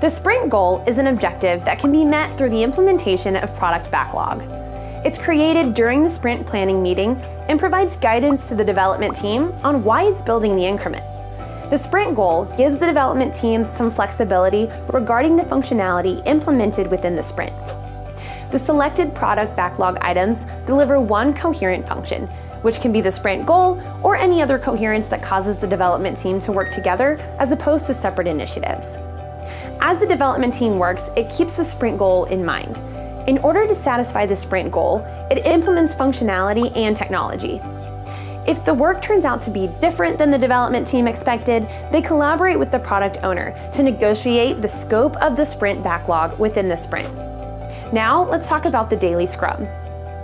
The sprint goal is an objective that can be met through the implementation of product backlog. It's created during the sprint planning meeting and provides guidance to the development team on why it's building the increment. The sprint goal gives the development team some flexibility regarding the functionality implemented within the sprint. The selected product backlog items deliver one coherent function, which can be the sprint goal or any other coherence that causes the development team to work together as opposed to separate initiatives. As the development team works, it keeps the sprint goal in mind. In order to satisfy the sprint goal, it implements functionality and technology. If the work turns out to be different than the development team expected, they collaborate with the product owner to negotiate the scope of the sprint backlog within the sprint. Now, let's talk about the daily scrum.